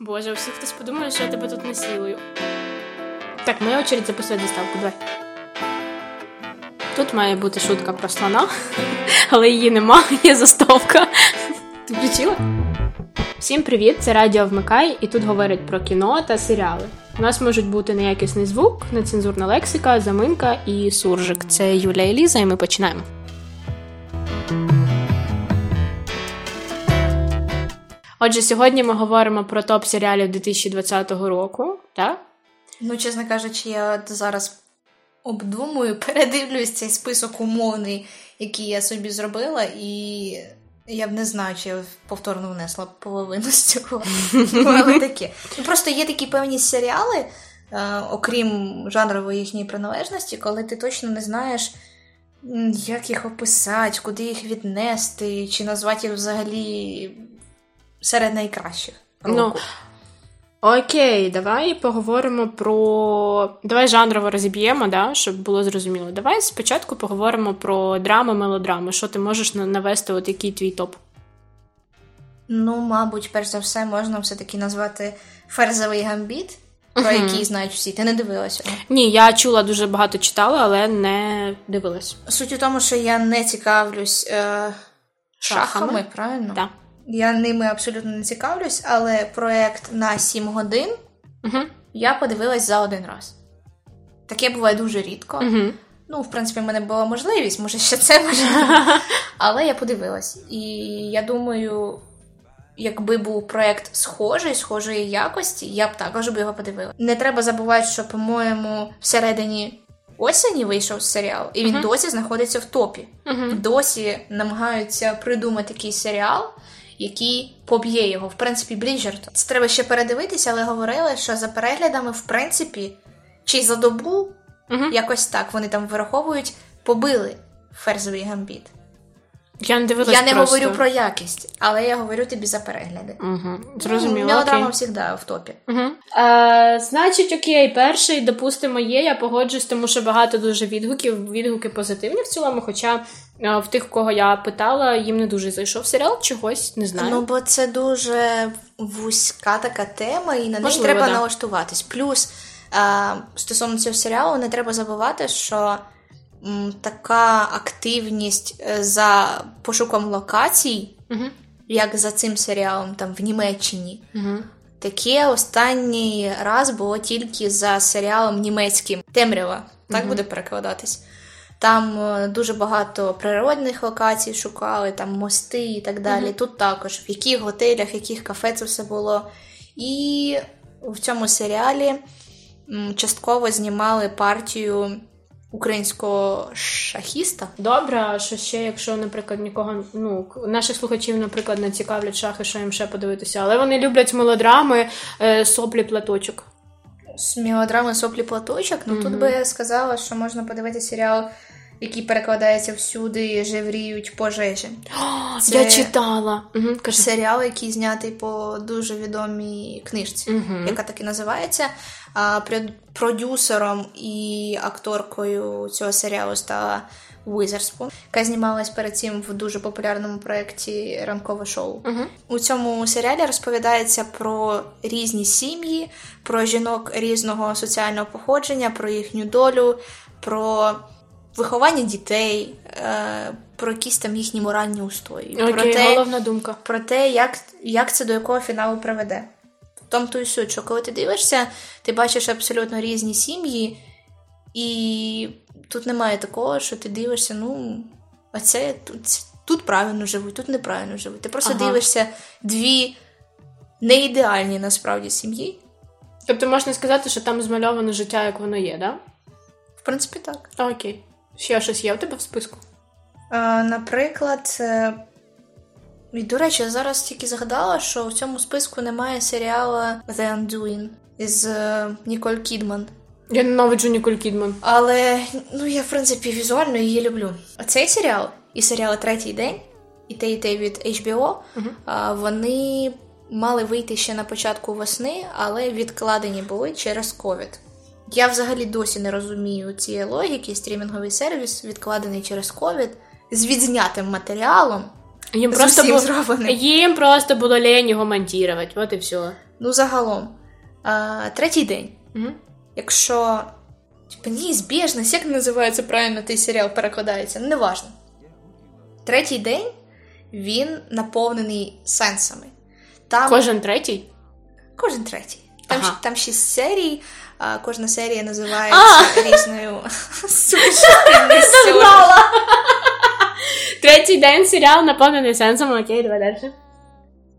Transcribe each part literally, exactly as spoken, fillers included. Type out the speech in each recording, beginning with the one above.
Боже, усі хтось подумає, що я тебе тут насилую. Так, моя очередь записувати доставку, давай. Тут має бути шутка про слона, але її нема, є заставка. Ти включила? Всім привіт, це Радіо Вмикай, і тут говорять про кіно та серіали. У нас можуть бути неякісний звук, нецензурна лексика, заминка і суржик. Це Юля і Ліза, і ми починаємо. Отже, сьогодні ми говоримо про топ-серіалів двадцять двадцятого року, так? Ну, чесно кажучи, я зараз обдумую, передивлюсь цей список умовний, який я собі зробила, і я не знаю, чи я повторно внесла половину з цього. Просто є такі певні серіали, окрім жанрової їхньої приналежності, коли ти точно не знаєш, як їх описати, куди їх віднести, чи назвати їх взагалі серед найкращих року. Ну, окей, давай поговоримо про... Давай жанрово розіб'ємо, да, щоб було зрозуміло. Давай спочатку поговоримо про драми, мелодрами. Що ти можеш навести, от який твій топ? Ну, мабуть, перш за все, можна все-таки назвати «Ферзовий гамбіт», про uh-huh. який знають всі. Ти не дивилася? Ні, я чула, дуже багато читала, але не дивилась. Суть у тому, що я не цікавлюсь е... шахами, шахами, правильно? Так. Да. Я ними абсолютно не цікавлюсь, але проєкт на сім годин угу. я подивилась за один раз. Таке буває дуже рідко. Угу. Ну, в принципі, в мене була можливість, може ще це можливо. Але я подивилась. І я думаю, якби був проєкт схожий, схожої якості, я б також би його подивила. Не треба забувати, що, по-моєму, всередині осені вийшов серіал, і він угу. досі знаходиться в топі. Угу. Досі намагаються придумати такий серіал, який поб'є його, в принципі, Бріджертон. Це треба ще передивитися, але говорили, що за переглядами, в принципі, чи за добу, угу. якось так, вони там вираховують, побили Ферзовий гамбіт. Я не дивилась Я не просто. говорю про якість, але я говорю тобі за перегляди. Угу. Зрозуміло, ну, окей. Мелодрама завжди в топі. Угу. Е, значить, окей, перший, допустимо, є, я погоджусь, тому що багато дуже відгуків, відгуки позитивні в цілому, хоча е, в тих, кого я питала, їм не дуже зайшов серіал, чогось, не знаю. Ну, бо це дуже вузька така тема, і на неї треба да. налаштуватись. Плюс, е, стосовно цього серіалу, не треба забувати, що така активність за пошуком локацій, uh-huh. як за цим серіалом там в Німеччині. Uh-huh. Таке останній раз було тільки за серіалом німецьким «Темрява», так uh-huh. буде перекладатись. Там дуже багато природних локацій шукали, там мости і так далі. Uh-huh. Тут також, в яких готелях, в яких кафе це все було. І в цьому серіалі частково знімали партію українського шахіста. Добре, а що ще, якщо, наприклад, нікого, ну, наших слухачів, наприклад, не цікавлять шахи, що їм ще подивитися, але вони люблять мелодрами, соплі, платочок. З мелодрами, соплі, платочок? Ну, mm-hmm. тут би я сказала, що можна подивитися серіал, який перекладається всюди, «Жевріють пожежі». Це я читала. Угу, серіал, який знятий по дуже відомій книжці, угу. яка так і називається. А продюсером і акторкою цього серіалу стала Уизерспун, яка знімалась перед цим в дуже популярному проєкті «Ранкове шоу». Угу. У цьому серіалі розповідається про різні сім'ї, про жінок різного соціального походження, про їхню долю, про виховання дітей, про якісь там їхні моральні устої. Окей, про те, головна думка. Про те, як, як це до якого фіналу приведе. В тому то й суть, що коли ти дивишся, ти бачиш абсолютно різні сім'ї, і тут немає такого, що ти дивишся, ну, а це тут, тут правильно живуть, тут неправильно живуть. Ти просто ага. дивишся дві неідеальні, насправді, сім'ї. Тобто можна сказати, що там змальовано життя, як воно є, да? В принципі, так. Окей. Ще щось є в тебе в списку? А, наприклад, і, до речі, я зараз тільки згадала, що в цьому списку немає серіала The Undoing із Ніколь Кідман. Я ненавиджу Ніколь Кідман. Але, ну, я, в принципі, візуально її люблю. А цей серіал і серіал «Третій день», і те, і те від ейч бі о, uh-huh. вони мали вийти ще на початку весни, але відкладені були через ковід. Я взагалі досі не розумію цієї логіки, стрімінговий сервіс відкладений через ковід з відзнятим матеріалом. Їм просто, було, їм просто було лень його монтувати, от і все. Ну, загалом. А, третій день. Угу. Якщо... Типа, неізбіжність, як називається правильно той серіал, перекладається, ну, неважно. Третій день, він наповнений сенсами. Там... Кожен третій? Кожен третій. Там, ага. там шість серій, а, кожна серія називається а! різною... Сука, не знала! Третій день серіал наповнений сенсами, окей, давай далі.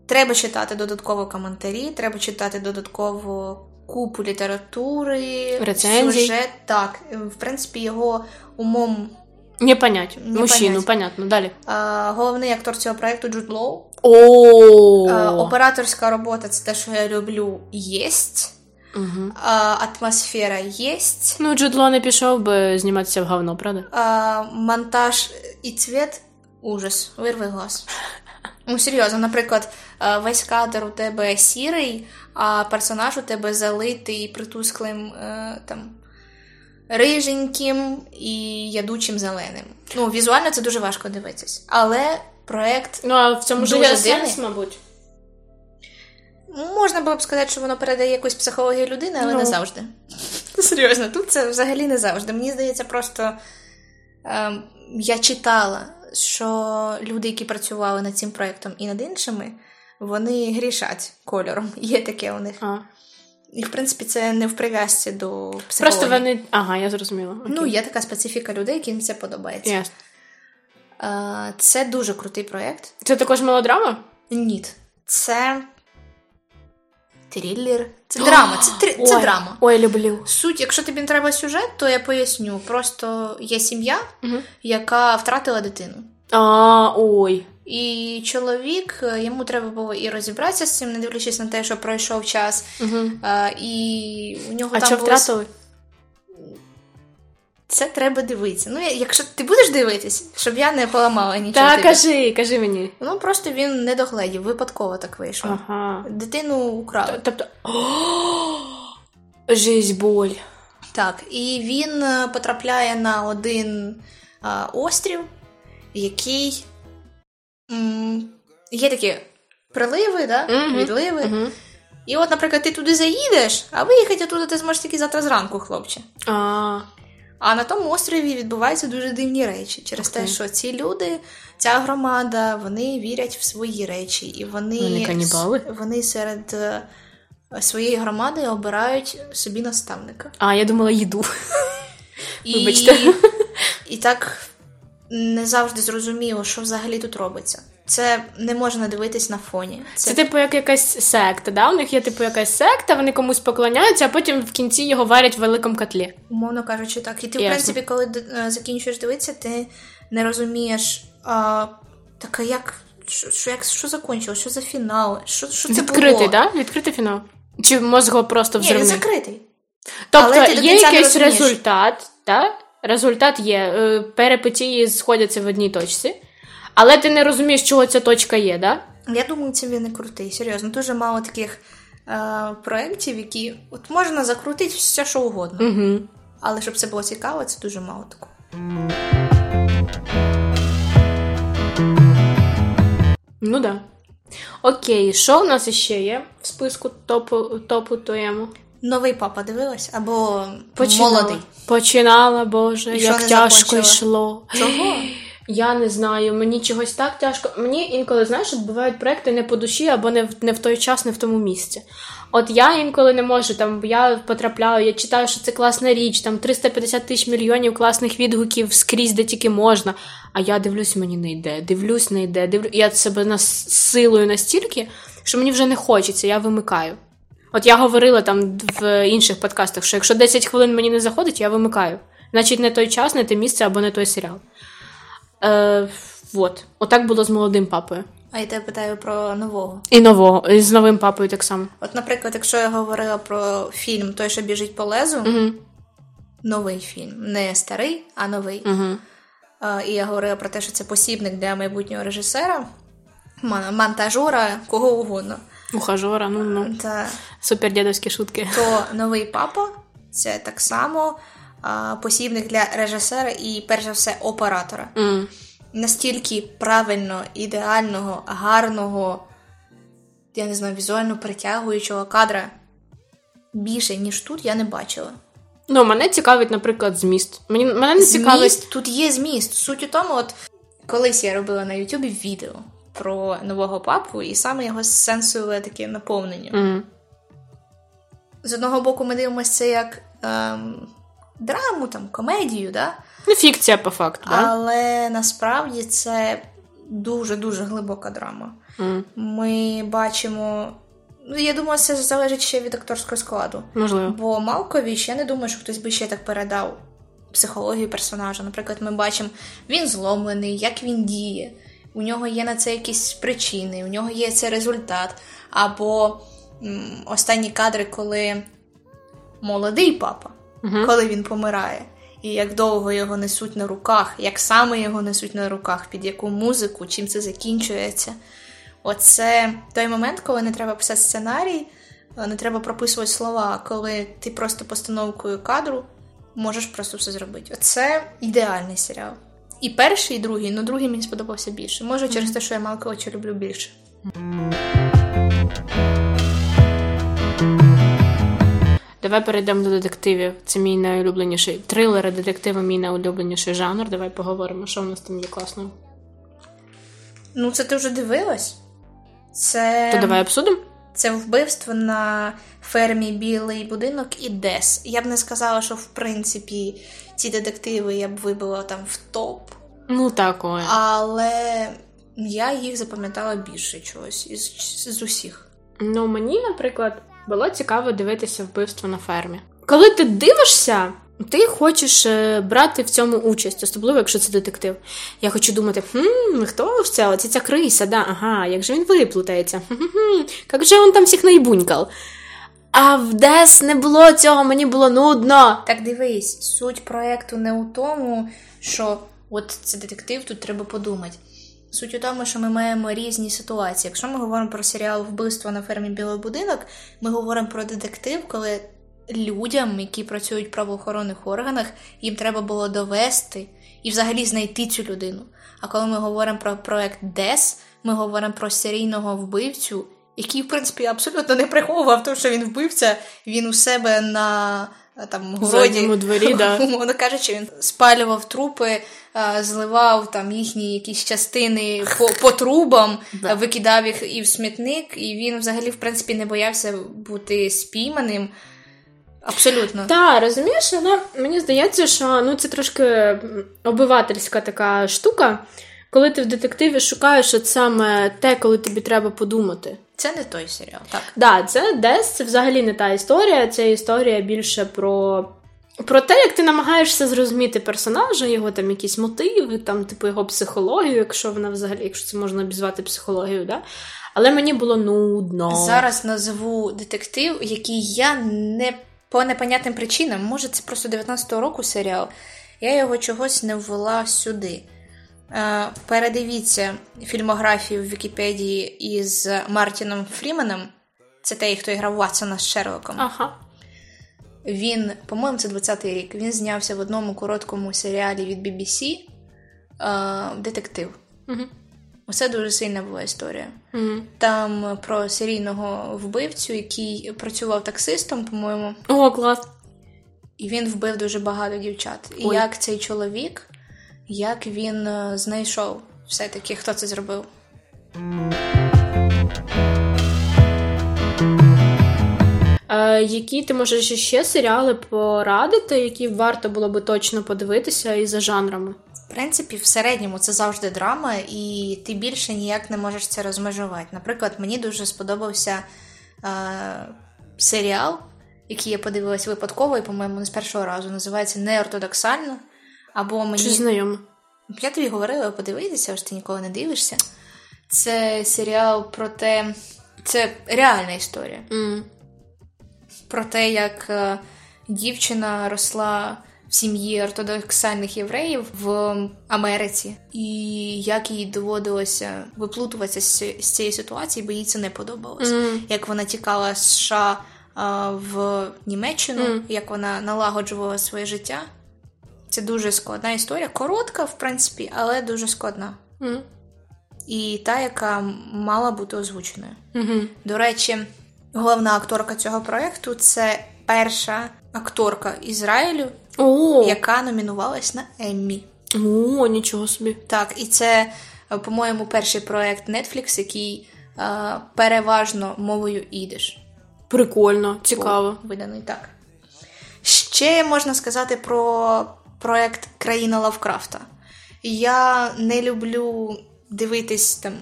Треба читати додатково коментарі, треба читати додатково купу літератури, рецензій. Сюжет. Так, в принципі, його умом... Не понять. Не Мужчину, понять. Понятно. Далі. А, головний актор цього проєкту Джуд Лоу. О! А, операторська робота, це те, що я люблю, єсть. Угу. А, атмосфера єсть. Ну, Джуд Лоу не пішов би зніматися в говно, правда? А, монтаж і цвіт – ужас. Вирви глаз. Ну, серйозно, наприклад, весь кадр у тебе сірий, а персонаж у тебе залитий притусклим там, риженьким і ядучим зеленим. Ну, візуально це дуже важко дивитись. Але проєкт ну, а в цьому дуже дивний. Мабуть. Можна було б сказати, що воно передає якусь психологію людини, але ну. не завжди. Серйозно, тут це взагалі не завжди. Мені здається, просто е, я читала, що люди, які працювали над цим проєктом і над іншими, вони грішать кольором. Є таке у них. А. І, в принципі, це не в прив'язці до психології. Просто вони... Ага, я зрозуміла. Окей. Ну, є така специфіка людей, яким це подобається. Yes. А, це дуже крутий проєкт. Це також мелодрама? Ні. Це... трилер. Це драма. Це, три... це драма. Ой, люблю. Суть, якщо тобі треба сюжет, то я поясню. Просто є сім'я, угу. яка втратила дитину. А, ой. І чоловік, йому треба було і розібратися з цим, не дивлячись на те, що пройшов час. Угу. А, і у нього а там що було... втратили? Це треба дивитися. Ну, якщо ти будеш дивитись, щоб я не поламала нічого. Та, кажи, кажи мені. Ну, просто він не догледів, випадково так вийшло. Ага. Дитину украли. Тобто, жесть, боль. Так, і він потрапляє на один а, острів, який м- є такі приливи, да? Mm-hmm. відливи. Mm-hmm. І от, наприклад, ти туди заїдеш, а виїхати туди ти зможеш тільки завтра зранку, хлопче. А-а-а. А на тому острові відбуваються дуже дивні речі. Через okay. те, що ці люди, ця громада, вони вірять в свої речі. І вони, вони канібали? Вони серед своєї громади обирають собі наставника. А, я думала, їду. І, Вибачте. І так не завжди зрозуміло, що взагалі тут робиться. Це не можна дивитись на фоні. Це, це типу як якась секта, да? У них є типу якась секта, вони комусь поклоняються, а потім в кінці його варять в великому котлі. Умовно кажучи, так. І ти, Ясно. в принципі, коли закінчуєш дивитися, ти не розумієш, а, так, як, що, що, як, що закончилось, що за фінал, що, що це відкритий, було. Відкритий, да? Відкритий фінал? Чи мозго просто взривний? Ні, він закритий. Тобто є якийсь результат, да? Результат є, перипетії сходяться в одній точці. Але ти не розумієш, чого ця точка є, да? Я думаю, це він не крутий, серйозно. Дуже мало таких е- проєктів, які... От можна закрутити все, що угодно. Угу. Але щоб це було цікаво, це дуже мало такого. Ну, да. Окей, що в нас ще є в списку топу, топу твоєму? Новий папа дивилась? Або Починала. молодий? Починала, Боже, і як тяжко йшло. Чого? Я не знаю, мені чогось так тяжко. Мені інколи, знаєш, бувають проекти не по душі або не в, не в той час, не в тому місці. От я інколи не можу, там, я потрапляю, я читаю, що це класна річ, там триста п'ятдесят тисяч мільйонів класних відгуків скрізь, де тільки можна. А я дивлюсь, мені не йде, дивлюсь, не йде, дивлюсь. Я себе насилую настільки, що мені вже не хочеться, я вимикаю. От я говорила там в інших подкастах, що якщо десять хвилин мені не заходить, я вимикаю. Значить, не той час, не те місце або не той серіал. Е, вот. Отак було з молодим папою. А я тебе питаю про нового. І нового, і з новим папою так само. От, наприклад, якщо я говорила про фільм «Той, що біжить по лезу», угу. новий фільм, не старий, а новий. Угу. Е, і я говорила про те, що це посібник для майбутнього режисера, монтажора, кого угодно. Ухажора, ну, ну. Та... супердядовські шутки. То «Новий папа» – це так само... посібник для режисера і, перш за все, оператора. Mm. Настільки правильно, ідеального, гарного, я не знаю, візуально притягуючого кадра більше, ніж тут, я не бачила. Ну, мене цікавить, наприклад, зміст. Мені, мене не цікавить... Зміст? Тут є зміст. Суть у тому, от колись я робила на Ютубі відео про нового папу і саме його сенсове таке наповнення. Mm. З одного боку, ми дивимося це як ем, драму, там, комедію, да? Ну, фікція по факту, да? Але насправді це дуже-дуже глибока драма. Mm. Ми бачимо... Ну, я думаю, це залежить ще від акторського складу. Можливо. Бо Малковіч, я не думаю, що хтось би ще так передав психологію персонажа. Наприклад, ми бачимо, він зломлений, як він діє, у нього є на це якісь причини, у нього є цей результат. Або м, останні кадри, коли молодий папа, угу. коли він помирає, і як довго його несуть на руках, як саме його несуть на руках, під яку музику, чим це закінчується. Оце той момент, коли не треба писати сценарій, не треба прописувати слова, коли ти просто постановкою кадру можеш просто все зробити. Оце ідеальний серіал. І перший, і другий, але другий мені сподобався більше. Може, mm-hmm. через те, що я Малковича люблю більше. Давай перейдемо до детективів. Це мій найулюбленіший. Трилери, детективи – мій найулюбленіший жанр. Давай поговоримо, що в нас там є класного. Ну, це ти вже дивилась. Це... То давай обсудимо. Це вбивство на фермі Білий Будинок і ДЕС. Я б не сказала, що, в принципі, ці детективи я б вибила там в топ. Ну, так, ой. Але я їх запам'ятала більше чогось із, з усіх. Ну, мені, наприклад, було цікаво дивитися вбивство на фермі. Коли ти дивишся, ти хочеш брати в цьому участь, особливо, якщо це детектив. Я хочу думати, хм, хто ж це? Оце ця криса, да, ага, як же він виплутається? Хм-хм-хм, як же він там всіх наїбунькав? А в ДЕС не було цього, мені було нудно. Так дивись, суть проєкту не у тому, що от це детектив, тут треба подумати. Суть у тому, що ми маємо різні ситуації. Якщо ми говоримо про серіал «Вбивство на фермі Білий Будинок», ми говоримо про детектив, коли... людям, які працюють в правоохоронних органах, їм треба було довести і взагалі знайти цю людину. А коли ми говоримо про проект ДЕС, ми говоримо про серійного вбивцю, який, в принципі, абсолютно не приховував те, що він вбивця, він у себе на там, городі, дворі, да. умовно кажучи, він спалював трупи, зливав там їхні якісь частини по, по трубам, да. викидав їх і в смітник, і він взагалі, в принципі, не боявся бути спійманим. Абсолютно. Так, розумієш, але мені здається, що ну, це трошки обивательська така штука, коли ти в детективі шукаєш от саме те, коли тобі треба подумати. Це не той серіал, так? Да, це ДЕС, це взагалі не та історія, це історія більше про, про те, як ти намагаєшся зрозуміти персонажа, його там якісь мотиви, там, типу його психологію, якщо вона взагалі, якщо це можна обізвати психологією, да? Але мені було нудно. Зараз назву детектив, який я не по непонятним причинам, може це просто дев'ятнадцятого року серіал, я його чогось не ввела сюди. Передивіться фільмографію в Вікіпедії із Мартіном Фріменом, це той, хто грав Ватсона з Шерлоком. Ага. Він, по-моєму, це двадцятий рік, він знявся в одному короткому серіалі від бі бі сі «Детектив». Угу. Оце дуже сильна була історія. Mm-hmm. Там про серійного вбивцю, який працював таксистом, по-моєму. О, клас! І він вбив дуже багато дівчат. Ой. І як цей чоловік, як він знайшов все-таки, хто це зробив. Е, які ти можеш ще серіали порадити, які варто було би точно подивитися і за жанрами? В принципі, в середньому це завжди драма, і ти більше ніяк не можеш це розмежувати. Наприклад, мені дуже сподобався е- серіал, який я подивилась випадково, і, по-моєму, не з першого разу, називається «Неортодоксальна». Або мені... Чи знайомо? Я тобі говорила подивитися, аж ти ніколи не дивишся. Це серіал про те... Це реальна історія. Mm. Про те, як е- дівчина росла... в сім'ї ортодоксальних євреїв в Америці. І як їй доводилося виплутуватися з цієї ситуації, бо їй це не подобалось. Mm. Як вона тікала з США а, в Німеччину, mm. як вона налагоджувала своє життя. Це дуже складна історія. Коротка, в принципі, але дуже складна. Mm. і та, яка мала бути озвученою. Угу. До речі, головна акторка цього проєкту – це перша акторка Ізраїлю, О! яка номінувалась на Еммі. О, нічого собі. Так, і це, по-моєму, перший проєкт Netflix, який е- переважно мовою ідиш. Прикольно, цікаво. О, виданий, так. Ще можна сказати про проєкт «Країна Лавкрафта». Я не люблю дивитись там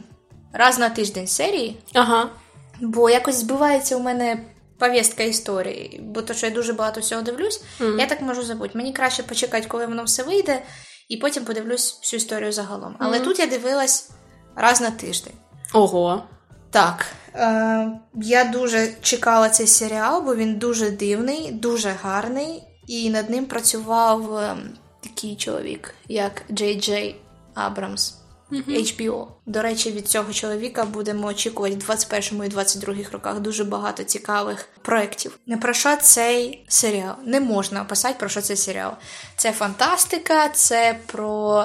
раз на тиждень серії, ага. бо якось збивається у мене повістка історії, бо то, що я дуже багато всього дивлюсь, mm. я так можу забути. Мені краще почекати, коли воно все вийде, і потім подивлюсь всю історію загалом. Mm. Але тут я дивилась раз на тиждень. Ого! Так, е- я дуже чекала цей серіал, бо він дуже дивний, дуже гарний, і над ним працював е- такий чоловік, як Джей Джей Абрамс. Mm-hmm. ейч бі о. До речі, від цього чоловіка будемо очікувати в двадцять першому і двадцять другому роках дуже багато цікавих проєктів. Не про що цей серіал? Не можна описати, про що цей серіал. Це фантастика, це про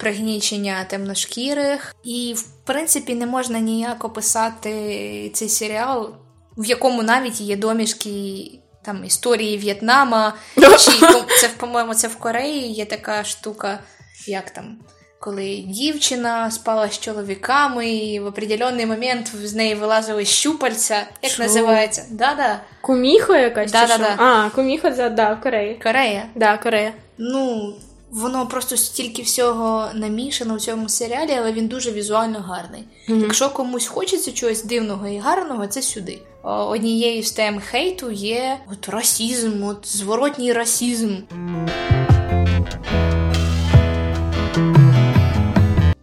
пригнічення темношкірих. І, в принципі, не можна ніяк описати цей серіал, в якому навіть є домішки там, історії В'єтнама. Чи, це, по-моєму, це в Кореї є така штука, як там... коли дівчина спала з чоловіками, і в определенний момент з неї вилазили щупальця. Як Шо? Називається? Да-да. Куміхо якась? Да-да-да. А, куміхо, да, в Кореї. Корея? Да, Корея. Ну, воно просто стільки всього намішано в цьому серіалі, але він дуже візуально гарний. Mm-hmm. Якщо комусь хочеться чогось дивного і гарного, це сюди. Однією з тем хейту є от расізм, от зворотній расізм.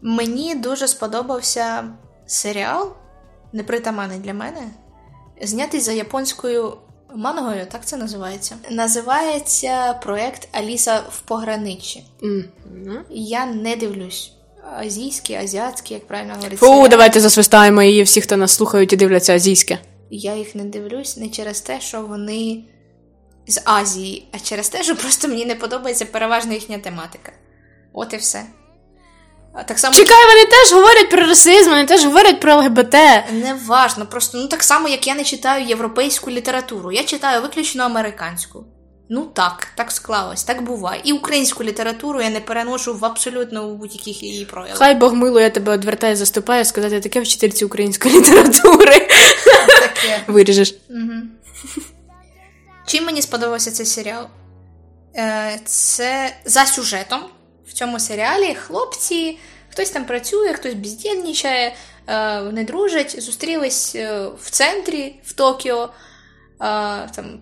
Мені дуже сподобався серіал, непритаманний для мене, знятий за японською мангою, так це називається. Називається проєкт «Аліса в Пограниччі». Mm-hmm. Я не дивлюсь азійські, азіатські, як правильно говориться. Фу, давайте засвистаємо її всі, хто нас слухають і дивляться азійське. Я їх не дивлюсь не через те, що вони з Азії, а через те, що просто мені не подобається переважно їхня тематика. От і все. Так само... Чекай, вони теж говорять про расизм, вони теж говорять про ЛГБТ. Неважно, просто, ну так само, як я не читаю європейську літературу. Я читаю виключно американську. Ну так, так склалось, так буває. І українську літературу я не переношу в абсолютно будь-яких її проявах. Хай Бог мило, я тебе одвертаю, заступаю, сказати таке вчительці української літератури. Таке. Виріжеш. Угу. Чим мені сподобався цей серіал? Це за сюжетом. В цьому серіалі хлопці, хтось там працює, хтось бездільничає, вони дружать, зустрілись в центрі, в Токіо, там,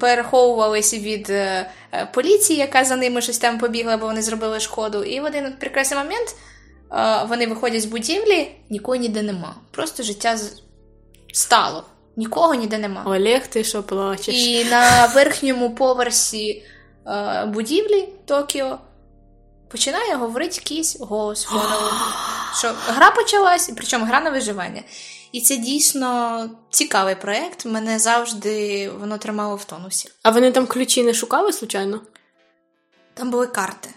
переховувались від поліції, яка за ними щось там побігла, бо вони зробили шкоду. І в один прекрасний момент вони виходять з будівлі, нікого ніде нема. Просто життя стало. Нікого ніде нема. Олег, ти що плачеш? І на верхньому поверсі будівлі Токіо починає говорити якийсь голос фоновий, що гра почалась, причому гра на виживання. І це дійсно цікавий проєкт, мене завжди воно тримало в тонусі. А вони там ключі не шукали, случайно? Там були карти.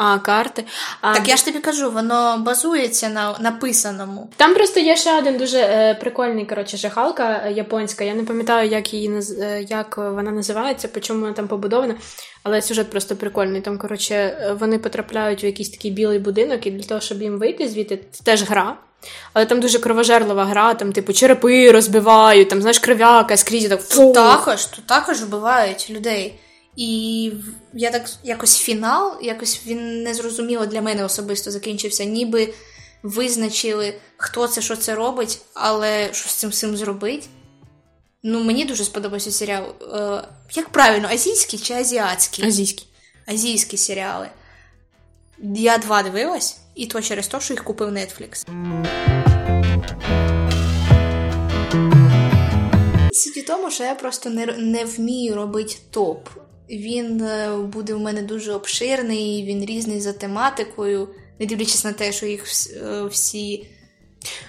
А, карти. А... Так я ж тобі кажу, воно базується на написаному. Там просто є ще один дуже е, прикольний, коротше, жахалка японська. Я не пам'ятаю, як її е, як вона називається, по чому вона там побудована, але сюжет просто прикольний. Там, коротше, вони потрапляють в якийсь такий білий будинок, і для того, щоб їм вийти звідти, це теж гра. Але там дуже кровожерлива гра, там, типу, черепи розбивають, там, знаєш, кров'яка скрізь. Так, тут також, тут також вбивають людей. І я так якось фінал, якось він незрозуміло для мене особисто закінчився. Ніби визначили, хто це, що це робить, але що з цим всім зробить. Ну, мені дуже сподобався серіал. Е, як правильно, азійські чи азіатські? Азійські. Азійські серіали. Я два дивилась, і то через те, що їх купив Netflix. Суть у тому, що я просто не, не вмію робити топ. Він буде в мене дуже обширний, він різний за тематикою, не дивлячись на те, що їх всі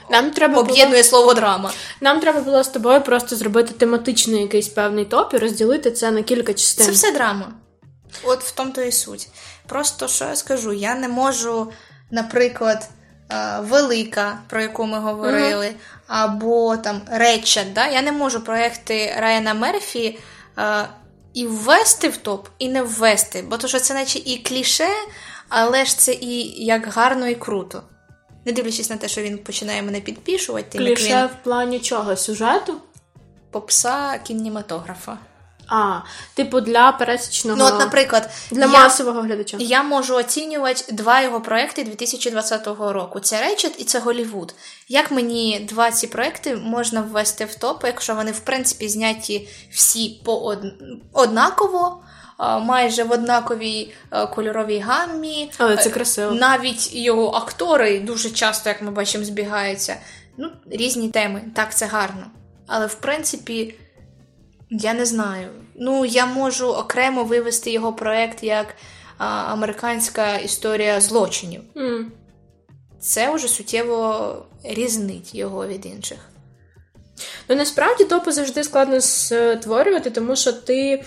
нам треба об'єднує було... слово «драма». Нам треба було з тобою просто зробити тематичний якийсь певний топ і розділити це на кілька частин. Це все драма. От в тому-то і суть. Просто, що я скажу, я не можу, наприклад, Велика, про яку ми говорили, mm-hmm. або там Ретчат. Да? Я не можу проекти Райана Мерфі е, і ввести в топ, і не ввести. Бо то, що це наче і кліше, але ж це і як гарно і круто. Не дивлячись на те, що він починає мене підпішувати. Кліше він... в плані чого? Сюжету? Попса кінематографа. А, типу для пересічного... Ну, от, наприклад, для я, масового глядача. Я можу оцінювати два його проекти дві тисячі двадцятого року. Це Ретчет і це Голлівуд. Як мені два ці проекти можна ввести в топ, якщо вони, в принципі, зняті всі по однаково, майже в однаковій кольоровій гаммі. Але це красиво. Навіть його актори дуже часто, як ми бачимо, збігаються. Ну, різні теми. Так, це гарно. Але, в принципі... Я не знаю. Ну, я можу окремо вивести його проект як а, «Американська історія злочинів». Mm. Це вже суттєво різнить його від інших. Ну, насправді, топи завжди складно створювати, тому що ти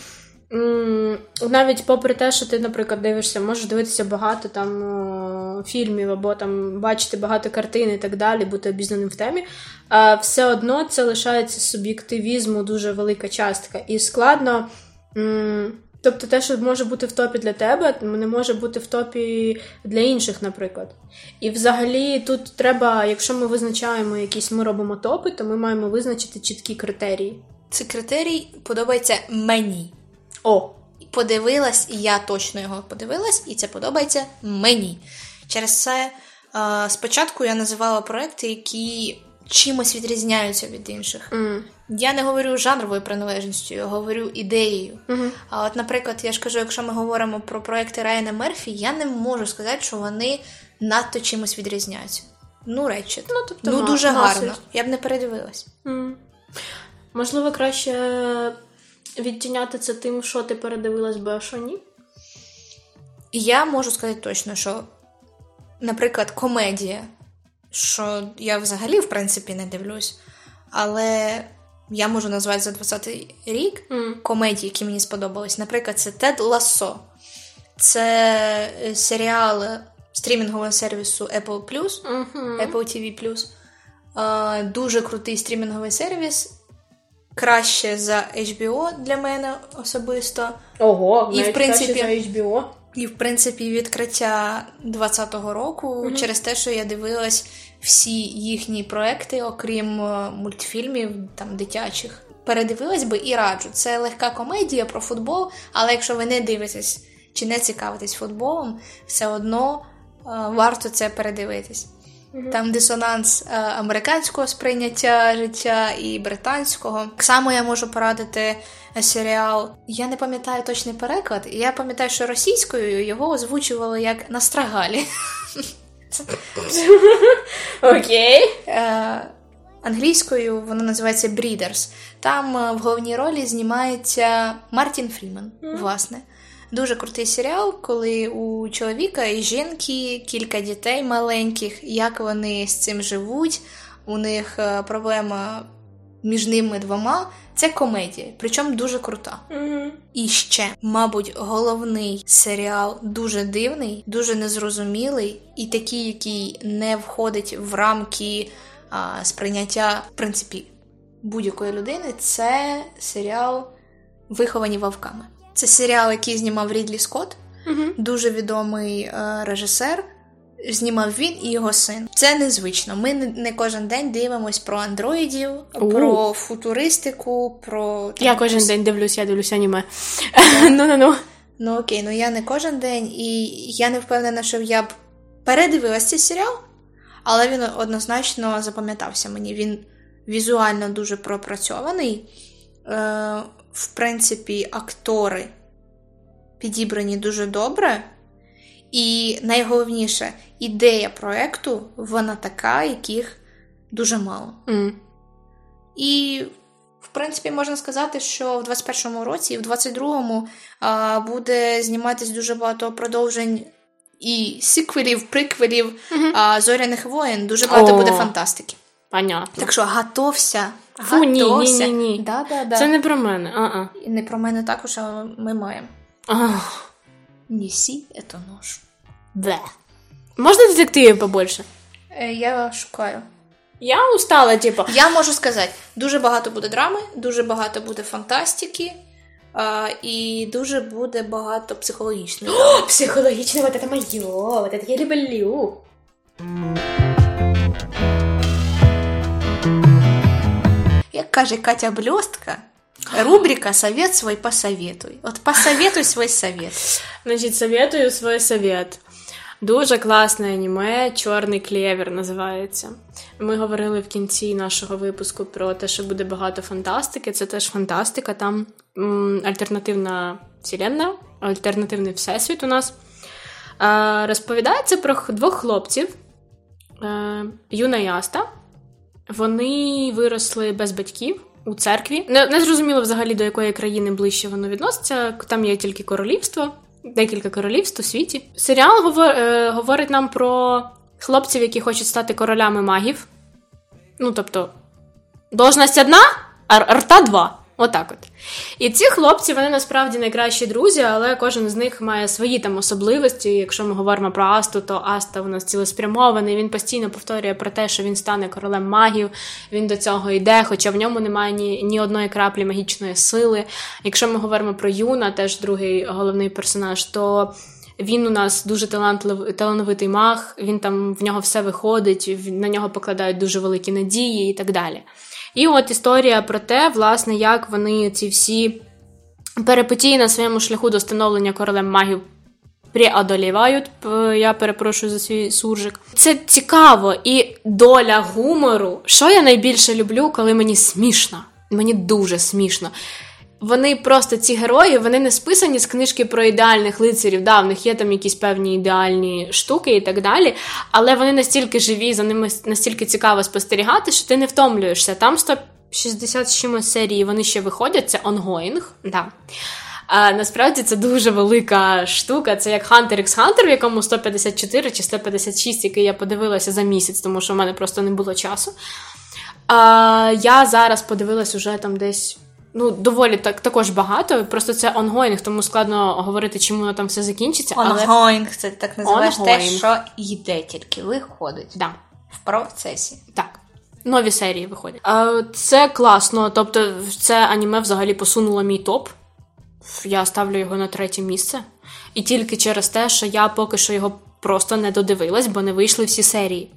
м- навіть попри те, що ти, наприклад, дивишся, можеш дивитися багато там о- фільмів або там бачити багато картин і так далі, бути обізнаним в темі, а все одно це лишається суб'єктивізму дуже велика частка. І складно, тобто те, що може бути в топі для тебе, не може бути в топі для інших, наприклад. І взагалі тут треба, якщо ми визначаємо якісь, ми робимо топи, то ми маємо визначити чіткі критерії. Цей критерій подобається мені. О! Подивилась, і я точно його подивилась, і це подобається мені. Через це спочатку я називала проекти, які... чимось відрізняються від інших. Mm. Я не говорю жанровою приналежністю, я говорю ідеєю. Mm-hmm. А от, наприклад, я ж кажу, якщо ми говоримо про проекти Райана Мерфі, я не можу сказати, що вони надто чимось відрізняються. Ну, речі. Ну, тобто, ну дуже гарно. гарно. Я б не передивилась. Mm. Можливо, краще відтіняти це тим, що ти передивилась би, а що ні? Я можу сказати точно, що, наприклад, комедія, що я взагалі, в принципі, не дивлюсь. Але я можу назвати за двадцятий рік mm. комедії, які мені сподобались. Наприклад, це «Тед Лассо». Це серіал стрімінгового сервісу Apple Plus, mm-hmm. Apple ті ві Plus. Е, дуже крутий стрімінговий сервіс. Краще за ейч бі о для мене особисто. Ого, і, в принципі, краще за ейч бі о. І, в принципі, відкриття двадцятого року mm-hmm. через те, що я дивилась всі їхні проекти, окрім мультфільмів, там, дитячих. Передивилась би і раджу. Це легка комедія про футбол, але якщо ви не дивитесь чи не цікавитесь футболом, все одно е, варто це передивитись. Mm-hmm. Там дисонанс е, американського сприйняття життя і британського. Так само я можу порадити серіал. Я не пам'ятаю точний переклад. Я пам'ятаю, що російською його озвучували як «На страгалі». Окей. Англійською воно називається «Брідерс». Там в головній ролі знімається Мартін Фрімен, власне. Дуже крутий серіал, коли у чоловіка і жінки, кілька дітей маленьких, як вони з цим живуть, у них проблема між ними двома. Це комедія, причому дуже крута. Mm-hmm. І ще, мабуть, головний серіал дуже дивний, дуже незрозумілий і такий, який не входить в рамки а, сприйняття, в принципі, будь-якої людини, це серіал «Виховані вовками». Це серіал, який знімав Рідлі Скотт, mm-hmm. дуже відомий а, режисер. Знімав він і його син. Це незвично. Ми не кожен день дивимось про андроїдів, У. про футуристику, про... Там, я кожен про... день дивлюсь, я дивлюсь аніме. Ну-ну-ну. Ну окей, ну я не кожен день, і я не впевнена, що я б передивилась цей серіал, але він однозначно запам'ятався мені. Він візуально дуже пропрацьований. Е, в принципі, актори підібрані дуже добре. І найголовніше, ідея проєкту, вона така, яких дуже мало. Mm. І, в принципі, можна сказати, що в двадцять першому році і в двадцять другому а, буде зніматись дуже багато продовжень і сіквелів, приквелів, mm-hmm. а, «Зоряних воїн». Дуже багато oh. буде фантастики. Понятно. Так що, готовся. Фу, готовся. Ні, ні, ні. Да, да, да. Це не про мене. А-а. Не про мене також, а ми маємо. Ах. Неси это нож. Да. Можно детективов побольше? Я шукаю. Я устала, типу. Я можу сказати, дуже багато буде драми, дуже багато буде фантастики. А, і дуже буде багато психологічного. О, психологічного, вот это моє, вот это я люблю. Як каже Катя Бльостка, рубрика «Совет свой посоветуй». От посоветуй свій совет. Значить, советую свій совет. Дуже класне аніме, «Чорний клєвер» називається. Ми говорили в кінці нашого випуску про те, що буде багато фантастики. Це теж фантастика, там м, альтернативна вселенна, альтернативний всесвіт у нас. Е, розповідається про двох хлопців, е, Юна і Аста. Вони виросли без батьків у церкві. Не, не зрозуміло взагалі, до якої країни ближче воно відноситься, там є тільки королівство. Декілька королівств у світі. Серіал говор, е, говорить нам про хлопців, які хочуть стати королями магів. Ну, тобто, должність одна, а рта два. Отак от. І ці хлопці, вони насправді найкращі друзі, але кожен з них має свої там особливості. Якщо ми говоримо про Асту, то Аста у нас цілеспрямований, він постійно повторює про те, що він стане королем магів, він до цього йде, хоча в ньому немає ні, ні одної краплі магічної сили. Якщо ми говоримо про Юна, теж другий головний персонаж, то він у нас дуже талантлив, талановитий маг, він там, в нього все виходить, на нього покладають дуже великі надії і так далі. І от історія про те, власне, як вони ці всі перипетії на своєму шляху до становлення королем магів преодолівають. Я перепрошую за свій суржик. Це цікаво. І доля гумору. Що я найбільше люблю, коли мені смішно. Мені дуже смішно. Вони просто, ці герої, вони не списані з книжки про ідеальних лицарів. Да, в них є там якісь певні ідеальні штуки і так далі, але вони настільки живі, за ними настільки цікаво спостерігати, що ти не втомлюєшся. Там сто шістдесят з чимось серії, вони ще виходять, це ongoing, да. А насправді це дуже велика штука, це як Hunter x Hunter, в якому сто п'ятдесят чотири чи сто п'ятдесят шість, який я подивилася за місяць, тому що в мене просто не було часу. А, я зараз подивилась уже там десь... Ну, доволі так, також багато, просто це онгоїнг, тому складно говорити, чим воно там все закінчиться. Онгоїнг, але... це так називаєш те, що йде, тільки виходить. Да. В процесі. Так. Нові серії виходять. А, це класно, тобто це аніме взагалі посунуло мій топ. Я ставлю його на третє місце. І тільки через те, що я поки що його просто не додивилась, бо не вийшли всі серії.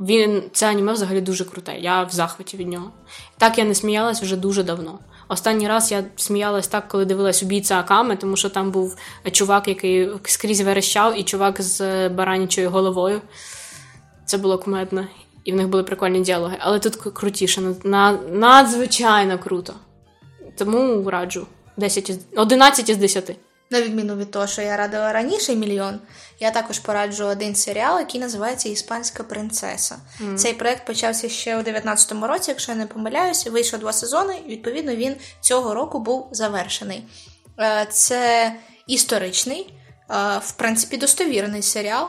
Він, це аніме взагалі дуже круте, я в захваті від нього. Так я не сміялась вже дуже давно. Останній раз я сміялась так, коли дивилась «Убійця Акаме», тому що там був чувак, який скрізь верещав, і чувак з баранячою головою. Це було кумедно, і в них були прикольні діалоги. Але тут крутіше, надзвичайно круто. Тому раджу. одинадцять із десяти. На відміну від того, що я радила раніше мільйон, я також пораджу один серіал, який називається «Іспанська принцеса». Mm. Цей проєкт почався ще у дев'ятнадцятому році, якщо я не помиляюсь, вийшло два сезони, і, відповідно, він цього року був завершений. Це історичний, в принципі, достовірний серіал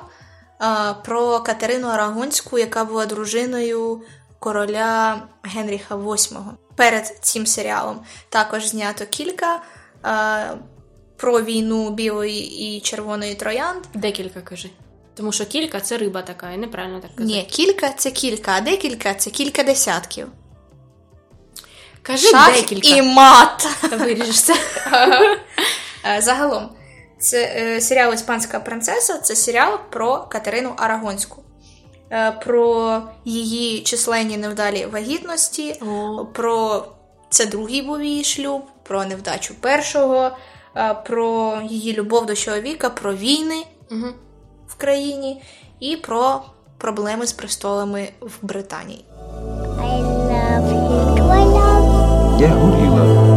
про Катерину Арагонську, яка була дружиною короля Генріха восьмого. Перед цим серіалом також знято кілька про війну білої і червоної троянд. Декілька, кажи. Тому що кілька – це риба така, і неправильно так казати. Ні, кілька – це кілька, а декілька – це кілька десятків. Кажи шах декілька. І мат! Та виріжешся. Загалом, це серіал «Іспанська принцеса» – це серіал про Катерину Арагонську. Про її численні невдалі вагітності, О. про це другий був її шлюб, про невдачу першого, про її любов до чоловіка, про війни угу. в країні і про проблеми з престолами в Британії. I love you, I love you. Yeah, who do you love?